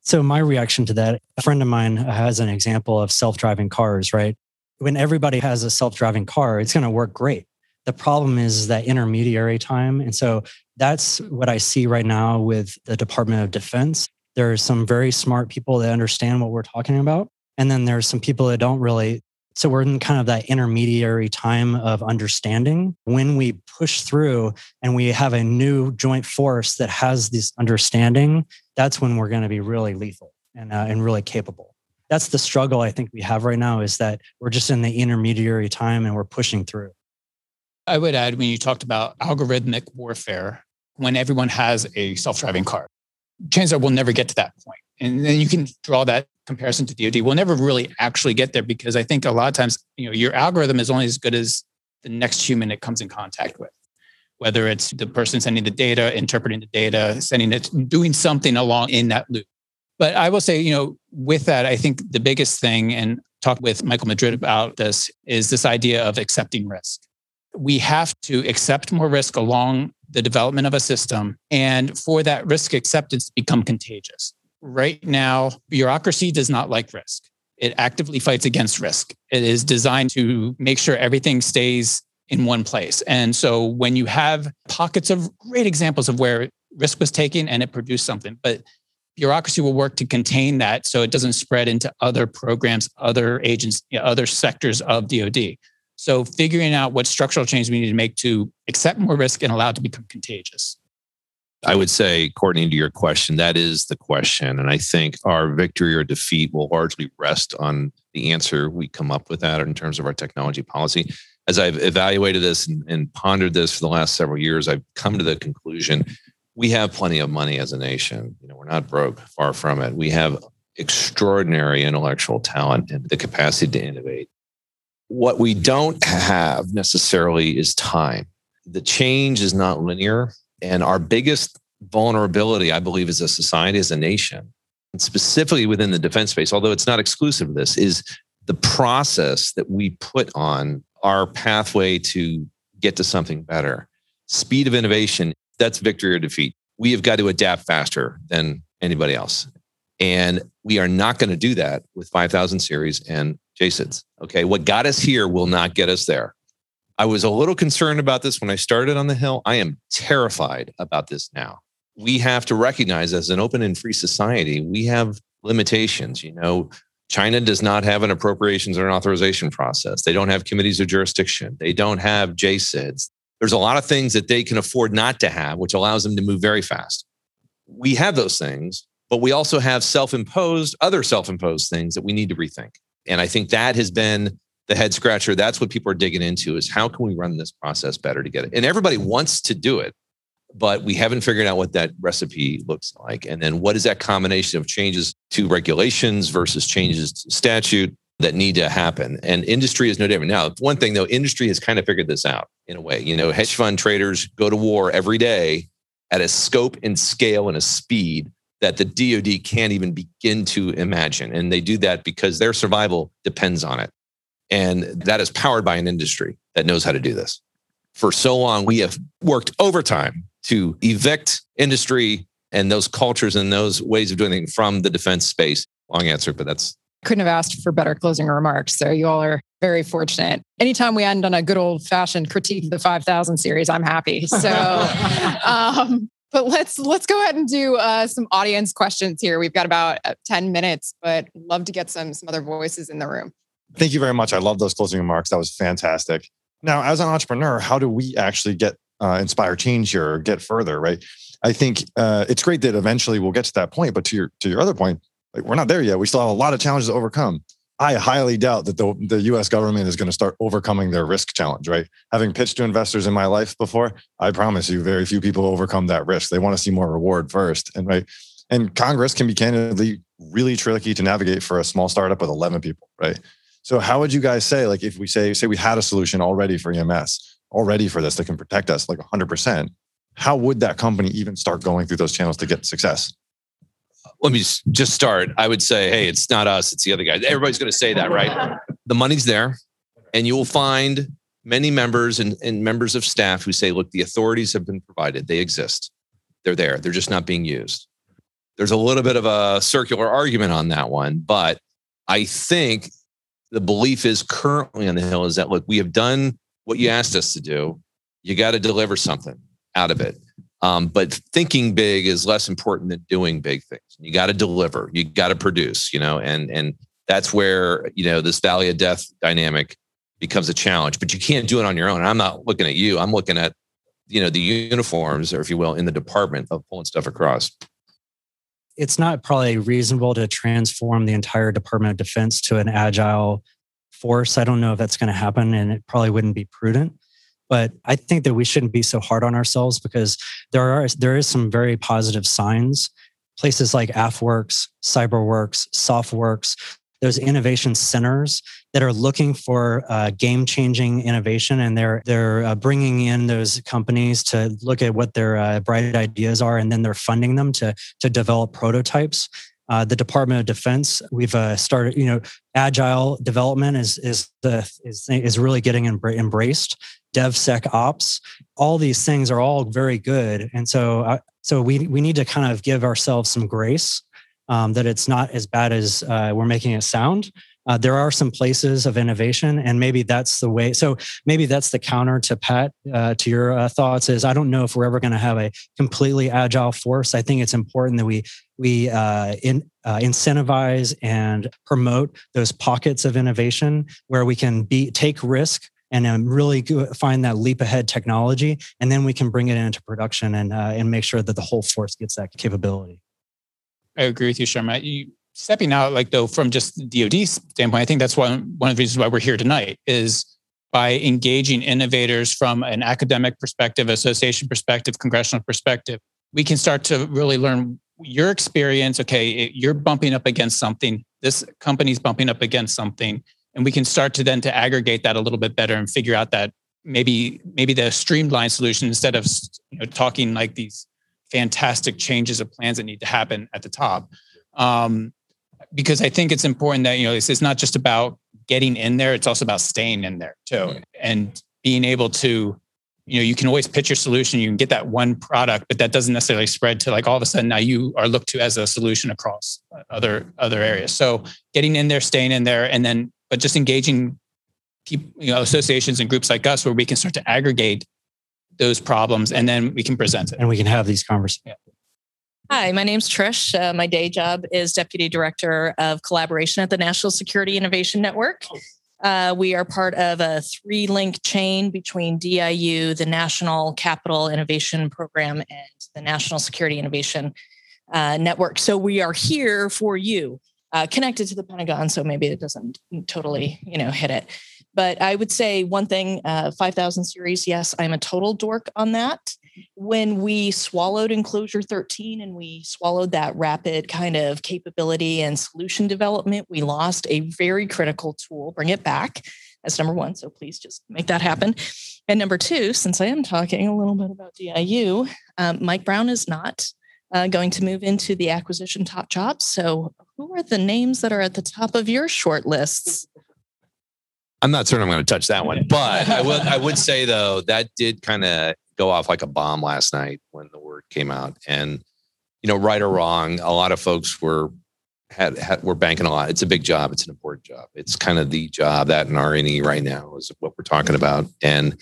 So my reaction to that, a friend of mine has an example of self-driving cars, right? When everybody has a self-driving car, it's going to work great. The problem is that intermediary time. And so that's what I see right now with the Department of Defense. There are some very smart people that understand what we're talking about. And then there's some people that don't really. So we're in kind of that intermediary time of understanding. When we push through and we have a new joint force that has this understanding, that's when we're going to be really lethal and really capable. That's the struggle I think we have right now, is that we're just in the intermediary time and we're pushing through. I would add, when you talked about algorithmic warfare, when everyone has a self-driving car, chances are we'll never get to that point. And then you can draw that comparison to DoD. We'll never really actually get there, because I think a lot of times, your algorithm is only as good as the next human it comes in contact with, whether it's the person sending the data, interpreting the data, sending it, doing something along in that loop. But I will say, with that, I think the biggest thing, and talked with Michael Madrid about this, is this idea of accepting risk. We have to accept more risk along the development of a system, and for that risk acceptance to become contagious. Right now, bureaucracy does not like risk. It actively fights against risk. It is designed to make sure everything stays in one place. And so when you have pockets of great examples of where risk was taken and it produced something, but bureaucracy will work to contain that so it doesn't spread into other programs, other agents, other sectors of DoD. So figuring out what structural change we need to make to accept more risk and allow it to become contagious. I would say, Courtney, to your question, that is the question. And I think our victory or defeat will largely rest on the answer we come up with that in terms of our technology policy. As I've evaluated this and pondered this for the last several years, I've come to the conclusion we have plenty of money as a nation. We're not broke, far from it. We have extraordinary intellectual talent and the capacity to innovate. What we don't have necessarily is time. The change is not linear. And our biggest vulnerability, I believe, as a society, as a nation, and specifically within the defense space, although it's not exclusive to this, is the process that we put on our pathway to get to something better. Speed of innovation, that's victory or defeat. We have got to adapt faster than anybody else. And we are not going to do that with 5000 series and JCIDS. Okay, what got us here will not get us there. I was a little concerned about this when I started on the Hill. I am terrified about this now. We have to recognize, as an open and free society, we have limitations. China does not have an appropriations or an authorization process. They don't have committees of jurisdiction. They don't have JCIDS. There's a lot of things that they can afford not to have, which allows them to move very fast. We have those things, but we also have other self-imposed things that we need to rethink. And I think that has been the head scratcher. That's what people are digging into, is how can we run this process better to get it? And everybody wants to do it, but we haven't figured out what that recipe looks like. And then what is that combination of changes to regulations versus changes to statute that need to happen? And industry is no different. Now, one thing though, industry has kind of figured this out in a way. Hedge fund traders go to war every day at a scope and scale and a speed that the DoD can't even begin to imagine. And they do that because their survival depends on it. And that is powered by an industry that knows how to do this. For so long, we have worked overtime to evict industry and those cultures and those ways of doing things from the defense space. Long answer, but that's... Couldn't have asked for better closing remarks. So you all are very fortunate. Anytime we end on a good old-fashioned critique of the 5000 series, I'm happy. So, but let's go ahead and do some audience questions here. We've got about 10 minutes, but love to get some other voices in the room. Thank you very much. I love those closing remarks. That was fantastic. Now, as an entrepreneur, how do we actually get inspire change here or get further, right? I think it's great that eventually we'll get to that point, but to your other point, like, we're not there yet. We still have a lot of challenges to overcome. I highly doubt that the US government is going to start overcoming their risk challenge, right? Having pitched to investors in my life before, I promise you very few people overcome that risk. They want to see more reward first. And right. And Congress can be candidly really tricky to navigate for a small startup with 11 people, right? So how would you guys say, like, if we say we had a solution already for EMS, already for this that can protect us like 100%, how would that company even start going through those channels to get success? Let me just start. I would say, hey, it's not us, it's the other guys. Everybody's going to say that, right? The money's there, and you will find many members and members of staff who say, look, the authorities have been provided. They exist. They're there. They're just not being used. There's a little bit of a circular argument on that one, but I think the belief is currently on the Hill is that, look, we have done what you asked us to do. You got to deliver something out of it. But thinking big is less important than doing big things. You got to deliver. You got to produce, and that's where, this valley of death dynamic becomes a challenge. But you can't do it on your own. I'm not looking at you. I'm looking at, the uniforms, or if you will, in the department of pulling stuff across. It's not probably reasonable to transform the entire Department of Defense to an agile force. I don't know if that's going to happen, and it probably wouldn't be prudent. But I think that we shouldn't be so hard on ourselves, because there is some very positive signs. Places like AFWERX, CyberWorks, SoftWorks, those innovation centers that are looking for game-changing innovation, and they're bringing in those companies to look at what their bright ideas are, and then they're funding them to develop prototypes. The Department of Defense, we've started. Agile development is really getting embraced. DevSecOps, all these things are all very good, and so we need to kind of give ourselves some grace. That it's not as bad as we're making it sound. There are some places of innovation, and maybe that's the way. So maybe that's the counter to Pat, to your thoughts is, I don't know if we're ever going to have a completely agile force. I think it's important that we incentivize and promote those pockets of innovation where we can take risk and really find that leap ahead technology, and then we can bring it into production and make sure that the whole force gets that capability. I agree with you, Sherm. Stepping out, though, from just the DoD standpoint, I think that's one of the reasons why we're here tonight, is by engaging innovators from an academic perspective, association perspective, congressional perspective, we can start to really learn your experience. Okay, you're bumping up against something. This company's bumping up against something, and we can start to then to aggregate that a little bit better and figure out that maybe the streamlined solution, instead of talking like these fantastic changes of plans that need to happen at the top. Because I think it's important that, it's not just about getting in there. It's also about staying in there too. Mm-hmm. And being able to, you can always pitch your solution. You can get that one product, but that doesn't necessarily spread to all of a sudden now you are looked to as a solution across other areas. So getting in there, staying in there, and then, but just engaging people, associations and groups like us where we can start to aggregate those problems, and then we can present it. And we can have these conversations. Yeah. Hi, my name's Trish. My day job is Deputy Director of Collaboration at the National Security Innovation Network. We are part of a 3-link chain between DIU, the National Capital Innovation Program, and the National Security Innovation Network. So we are here for you, connected to the Pentagon, so maybe it doesn't totally, hit it. But I would say one thing, 5000 series, yes, I'm a total dork on that. When we swallowed Enclosure 13 and we swallowed that rapid kind of capability and solution development, we lost a very critical tool. Bring it back. That's number one. So please just make that happen. And number two, since I am talking a little bit about DIU, Mike Brown is not going to move into the acquisition top jobs. So who are the names that are at the top of your short lists? I'm not certain I'm going to touch that one, but I would say though, that did kind of go off like a bomb last night when the word came out, and, right or wrong, a lot of folks were banking a lot. It's a big job. It's an important job. It's kind of the job that in R&E right now is what we're talking about. And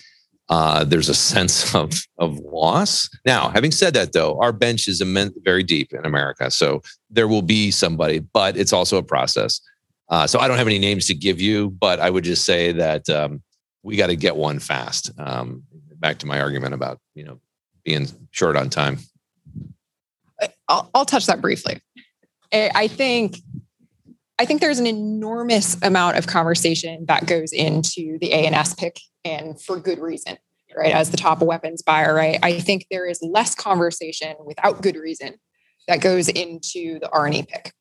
there's a sense of loss. Now, having said that though, our bench is very deep in America. So there will be somebody, but it's also a process. So I don't have any names to give you, but I would just say that we got to get one fast. Back to my argument about being short on time. I'll touch that briefly. I think there's an enormous amount of conversation that goes into the A&S pick, and for good reason, right? As the top weapons buyer, right? I think there is less conversation without good reason that goes into the RNA pick.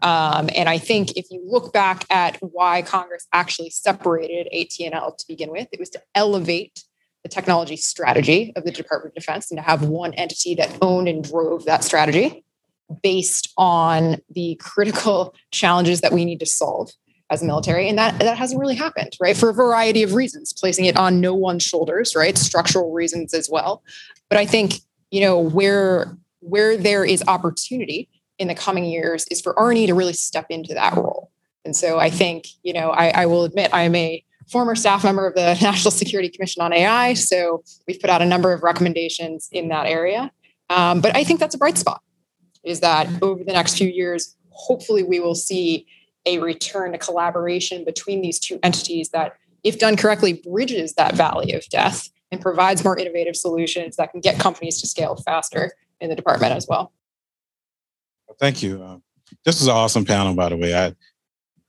And I think if you look back at why Congress actually separated AT&L to begin with, it was to elevate the technology strategy of the Department of Defense and to have one entity that owned and drove that strategy based on the critical challenges that we need to solve as a military. And that hasn't really happened, right? For a variety of reasons, placing it on no one's shoulders, right? Structural reasons as well. But I think, you know, where there is opportunity in the coming years is for R&E to really step into that role. And so I think, you know, I will admit I'm a former staff member of the National Security Commission on AI. So we've put out a number of recommendations in that area. But I think that's a bright spot, is that over the next few years, hopefully we will see a return to collaboration between these two entities that, if done correctly, bridges that valley of death and provides more innovative solutions that can get companies to scale faster in the department as well. Thank you. This was an awesome panel, by the way.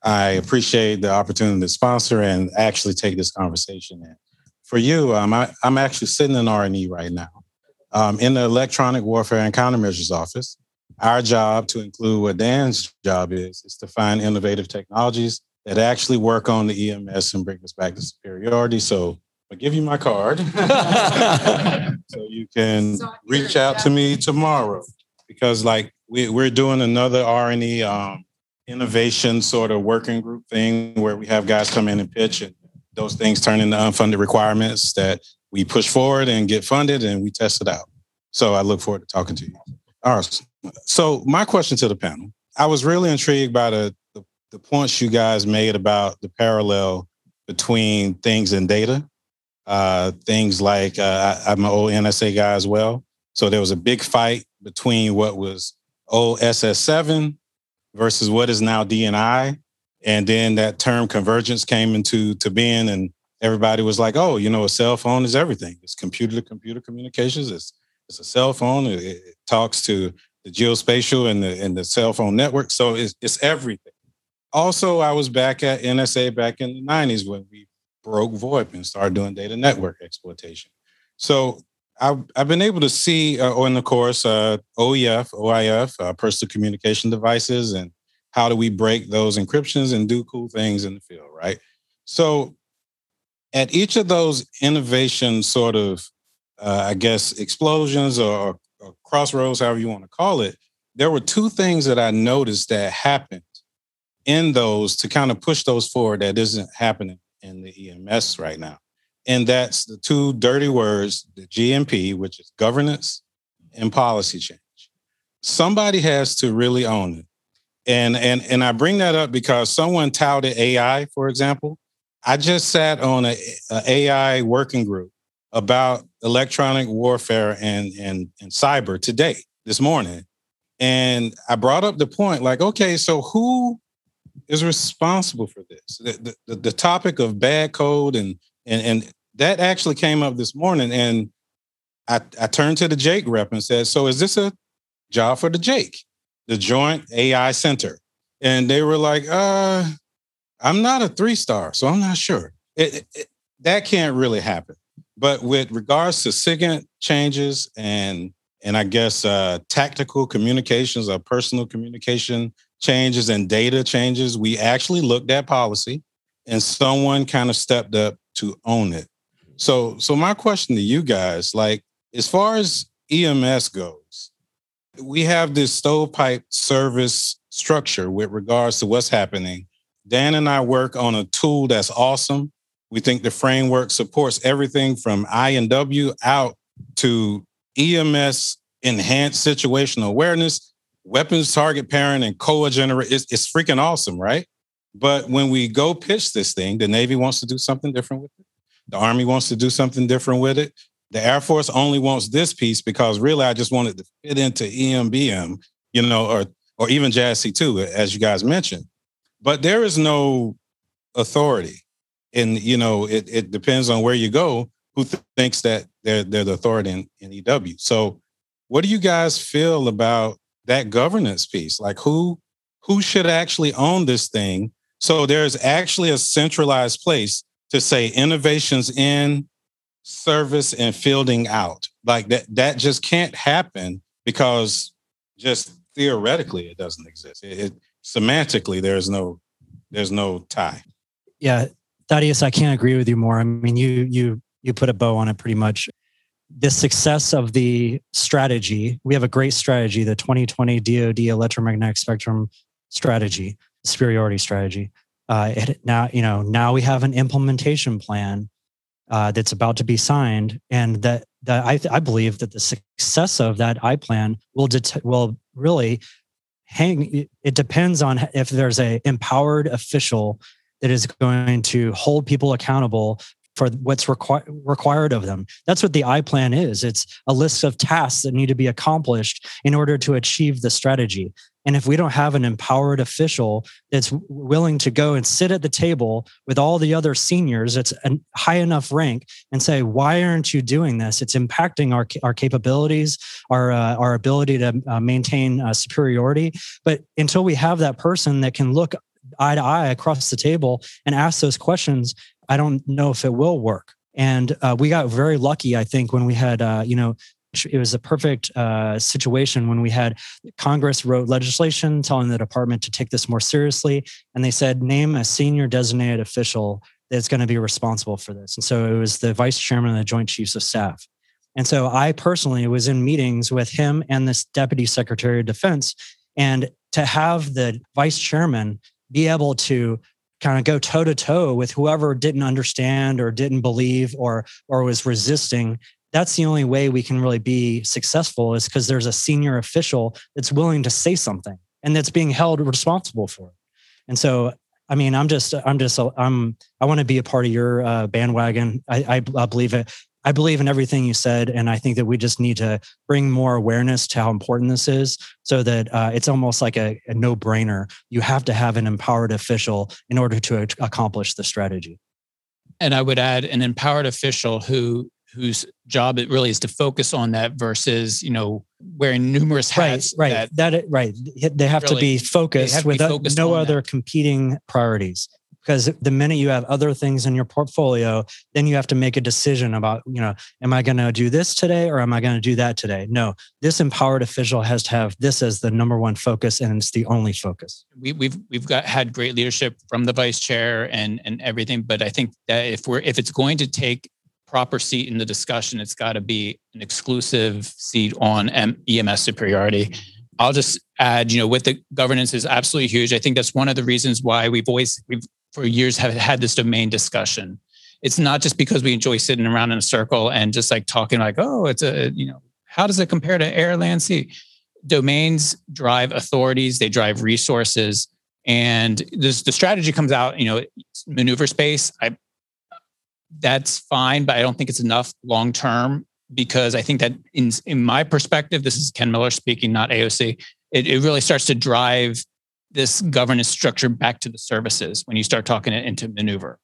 I appreciate the opportunity to sponsor and actually take this conversation in. For you, I'm actually sitting in R&E right now in the Electronic Warfare and Countermeasures Office. Our job, to include what Dan's job is to find innovative technologies that actually work on the EMS and bring us back to superiority. So I'll give you my card so you can reach out to me tomorrow, because like we're doing another R&E innovation sort of working group thing where we have guys come in and pitch, and those things turn into unfunded requirements that we push forward and get funded, and we test it out. So I look forward to talking to you. All right. So my question to the panel, I was really intrigued by the points you guys made about the parallel between things and data. Things like I'm an old NSA guy as well. So there was a big fight between what was old SS7 versus what is now DNI. And then that term convergence came into being, and everybody was like, oh, you know, a cell phone is everything. It's computer-to-computer communications. It's a cell phone. It talks to the geospatial and the cell phone network. So it's everything. Also, I was back at NSA back in the 90s when we broke VoIP and started doing data network exploitation. So I've been able to see on the course OEF, OIF, personal communication devices, and how do we break those encryptions and do cool things in the field, right? So at each of those innovation sort of, explosions or crossroads, however you want to call it, there were two things that I noticed that happened in those to kind of push those forward that isn't happening in the EMS right now. And that's the two dirty words, the GMP, which is governance and policy change. Somebody has to really own it. And I bring that up because someone touted AI, for example. I just sat on an AI working group about electronic warfare and cyber today, this morning. And I brought up the point, like, okay, so who is responsible for this? The topic of bad code and that actually came up this morning, and I turned to the Jake rep and said, so is this a job for the Jake, the Joint AI Center? And they were like, I'm not a 3-star, so I'm not sure. That can't really happen. But with regards to SIGINT changes and I guess tactical communications or personal communication changes and data changes, we actually looked at policy, and someone kind of stepped up to own it. So my question to you guys, like, as far as EMS goes, we have this stovepipe service structure with regards to what's happening. Dan and I work on a tool that's awesome. We think the framework supports everything from I&W out to EMS, enhanced situational awareness, weapons target pairing, and COA generate. It's freaking awesome, right? But when we go pitch this thing, the Navy wants to do something different with it. The Army wants to do something different with it. The Air Force only wants this piece because really I just wanted to fit into EMBM, you know, or even JASC2, as you guys mentioned. But there is no authority. And, you know, it depends on where you go, who thinks that they're the authority in EW. So what do you guys feel about that governance piece? Like who should actually own this thing? So there's actually a centralized place to say innovations in, service, and fielding out. Like that just can't happen because just theoretically it doesn't exist. It semantically there's no tie. Yeah, Thaddeus, I can't agree with you more. I mean, you put a bow on it pretty much. The success of the strategy, we have a great strategy, the 2020 DoD Electromagnetic Spectrum strategy, superiority strategy. Now we have an implementation plan that's about to be signed, and that I believe that the success of that I-plan will really hang. It depends on if there's an empowered official that is going to hold people accountable for what's required of them. That's what the I-plan is. It's a list of tasks that need to be accomplished in order to achieve the strategy. And if we don't have an empowered official that's willing to go and sit at the table with all the other seniors, it's a high enough rank, and say, why aren't you doing this? It's impacting our capabilities, our ability to maintain superiority. But until we have that person that can look eye to eye across the table and ask those questions, I don't know if it will work. And we got very lucky, I think, when we had, it was a perfect situation when we had Congress wrote legislation telling the department to take this more seriously. And they said, name a senior designated official that's going to be responsible for this. And so it was the vice chairman of the Joint Chiefs of Staff. And so I personally was in meetings with him and this deputy secretary of defense. And to have the vice chairman be able to kind of go toe to toe with whoever didn't understand or didn't believe or was resisting. That's the only way we can really be successful, is because there's a senior official that's willing to say something and that's being held responsible for it. And so, I mean, I want to be a part of your bandwagon. I believe it. I believe in everything you said. And I think that we just need to bring more awareness to how important this is, so that it's almost like a no-brainer. You have to have an empowered official in order to accomplish the strategy. And I would add an empowered official whose job it really is to focus on that versus, wearing numerous hats. Right. Right. They have really, to be focused with no other competing priorities. Because the minute you have other things in your portfolio, then you have to make a decision about, am I going to do this today or am I going to do that today? No, this empowered official has to have this as the number one focus, and it's the only focus. We've had great leadership from the vice chair and everything, but I think that if it's going to take proper seat in the discussion, it's got to be an exclusive seat on EMS superiority. I'll just add, with the governance is absolutely huge. I think that's one of the reasons why we've for years have had this domain discussion. It's not just because we enjoy sitting around in a circle and just like talking like, oh, it's how does it compare to air, land, sea? Domains drive authorities, they drive resources. And the strategy comes out, maneuver space. That's fine, but I don't think it's enough long-term, because I think that in my perspective, this is Ken Miller speaking, not AOC, it really starts to drive this governance structure back to the services when you start talking it into maneuver.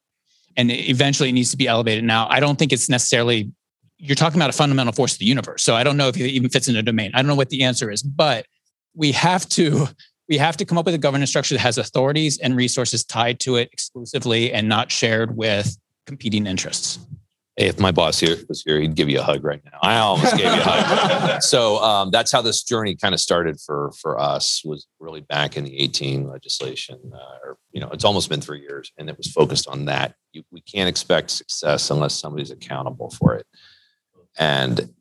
And eventually it needs to be elevated. Now, I don't think it's necessarily, you're talking about a fundamental force of the universe. So I don't know if it even fits in a domain. I don't know what the answer is, but we have to come up with a governance structure that has authorities and resources tied to it exclusively and not shared with competing interests. Hey, if my boss was here, he'd give you a hug right now. I almost gave you a hug. So that's how this journey kind of started for us, was really back in the 18 legislation. It's almost been 3 years, and it was focused on that. We can't expect success unless somebody's accountable for it. And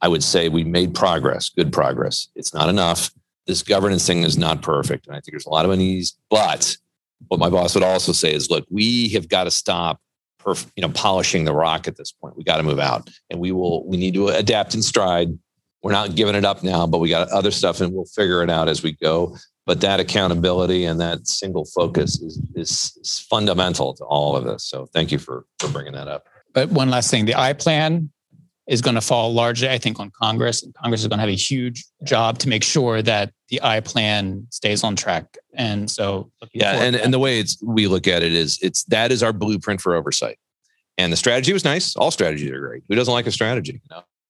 I would say we made progress, good progress. It's not enough. This governance thing is not perfect, and I think there's a lot of unease. But what my boss would also say is, look, we have got to stop polishing the rock at this point. We got to move out, and we need to adapt and stride. We're not giving it up now, but we got other stuff, and we'll figure it out as we go. But that accountability and that single focus is fundamental to all of this. So thank you for bringing that up. But one last thing, the I-plan is going to fall largely, I think, on Congress. And Congress is going to have a huge job to make sure that the I-plan stays on track. And so, and the way we look at it is, that is our blueprint for oversight. And the strategy was nice. All strategies are great. Who doesn't like a strategy?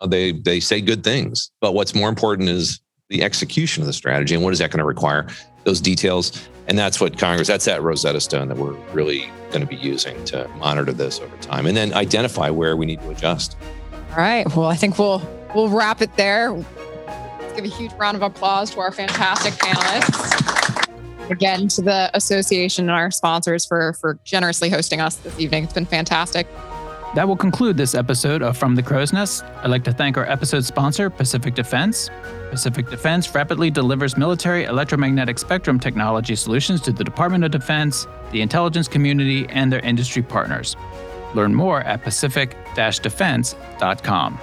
They say good things. But what's more important is the execution of the strategy, and what is that going to require? Those details. And that's what Congress, that's that Rosetta Stone that we're really going to be using to monitor this over time, and then identify where we need to adjust. All right. Well, I think we'll wrap it there. It's give a huge round of applause to our fantastic panelists. Again, to the association and our sponsors for generously hosting us this evening. It's been fantastic. That will conclude this episode of From the Crow's Nest. I'd like to thank our episode sponsor, Pacific Defense. Pacific Defense rapidly delivers military electromagnetic spectrum technology solutions to the Department of Defense, the intelligence community, and their industry partners. Learn more at pacific-defense.com.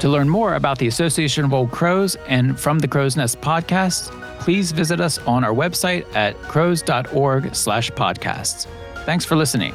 To learn more about the Association of Old Crows and From the Crow's Nest podcasts, please visit us on our website at crows.org/podcasts. Thanks for listening.